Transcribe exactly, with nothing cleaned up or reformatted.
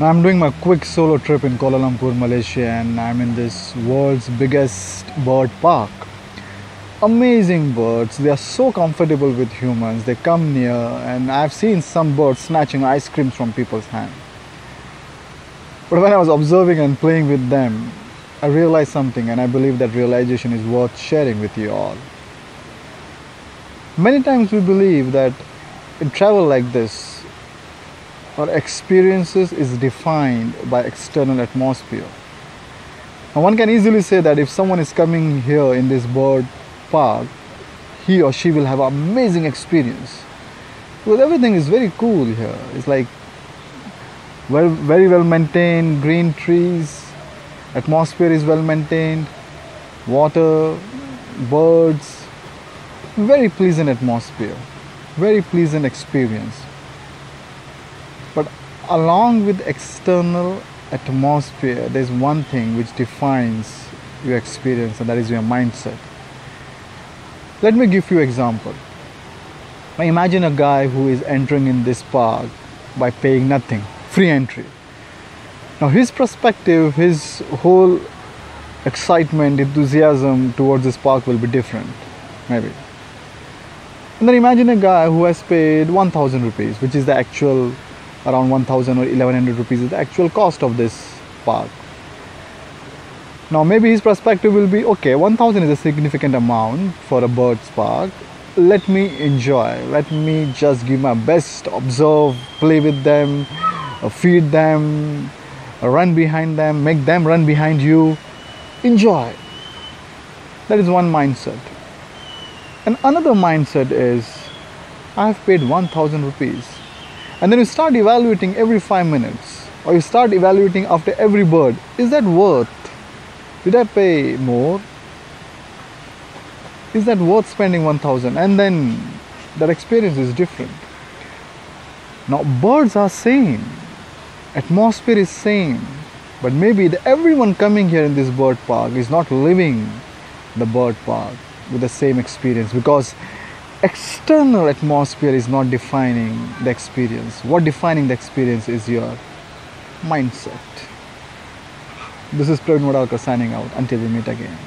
Now I'm doing my quick solo trip in Kuala Lumpur, Malaysia, and I'm in this world's biggest bird park. Amazing birds, they are so comfortable with humans, they come near, and I've seen some birds snatching ice creams from people's hands. But when I was observing and playing with them, I realized something, and I believe that realization is worth sharing with you all. Many times we believe that in travel like this, our experiences is defined by external atmosphere. Now one can easily say that if someone is coming here in this bird park, he or she will have an amazing experience. Because everything is very cool here. It's like well, very well maintained, green trees, atmosphere is well maintained, water, birds, very pleasant atmosphere, very pleasant experience. But along with external atmosphere, there's one thing which defines your experience, and that is your mindset. Let me give you an example. Now imagine a guy who is entering in this park by paying nothing, free entry. Now his perspective, his whole excitement, enthusiasm towards this park will be different, maybe. And then imagine a guy who has paid one thousand rupees, which is the actual around one thousand or eleven hundred rupees is the actual cost of this park. Now maybe his perspective will be, okay, one thousand is a significant amount for a bird's park. Let me enjoy, let me just give my best, observe, play with them, feed them, run behind them, make them run behind you, enjoy. That is one mindset. And another mindset is, I have paid one thousand rupees. And then you start evaluating every five minutes, or you start evaluating after every bird. Is that worth? Did I pay more? Is that worth spending one thousand? And then that experience is different. Now birds are same, atmosphere is same, but maybe the, everyone coming here in this bird park is not living the bird park with the same experience, because external atmosphere is not defining the experience. What defining the experience is your mindset. This is Pravin Vadala signing out. Until we meet again.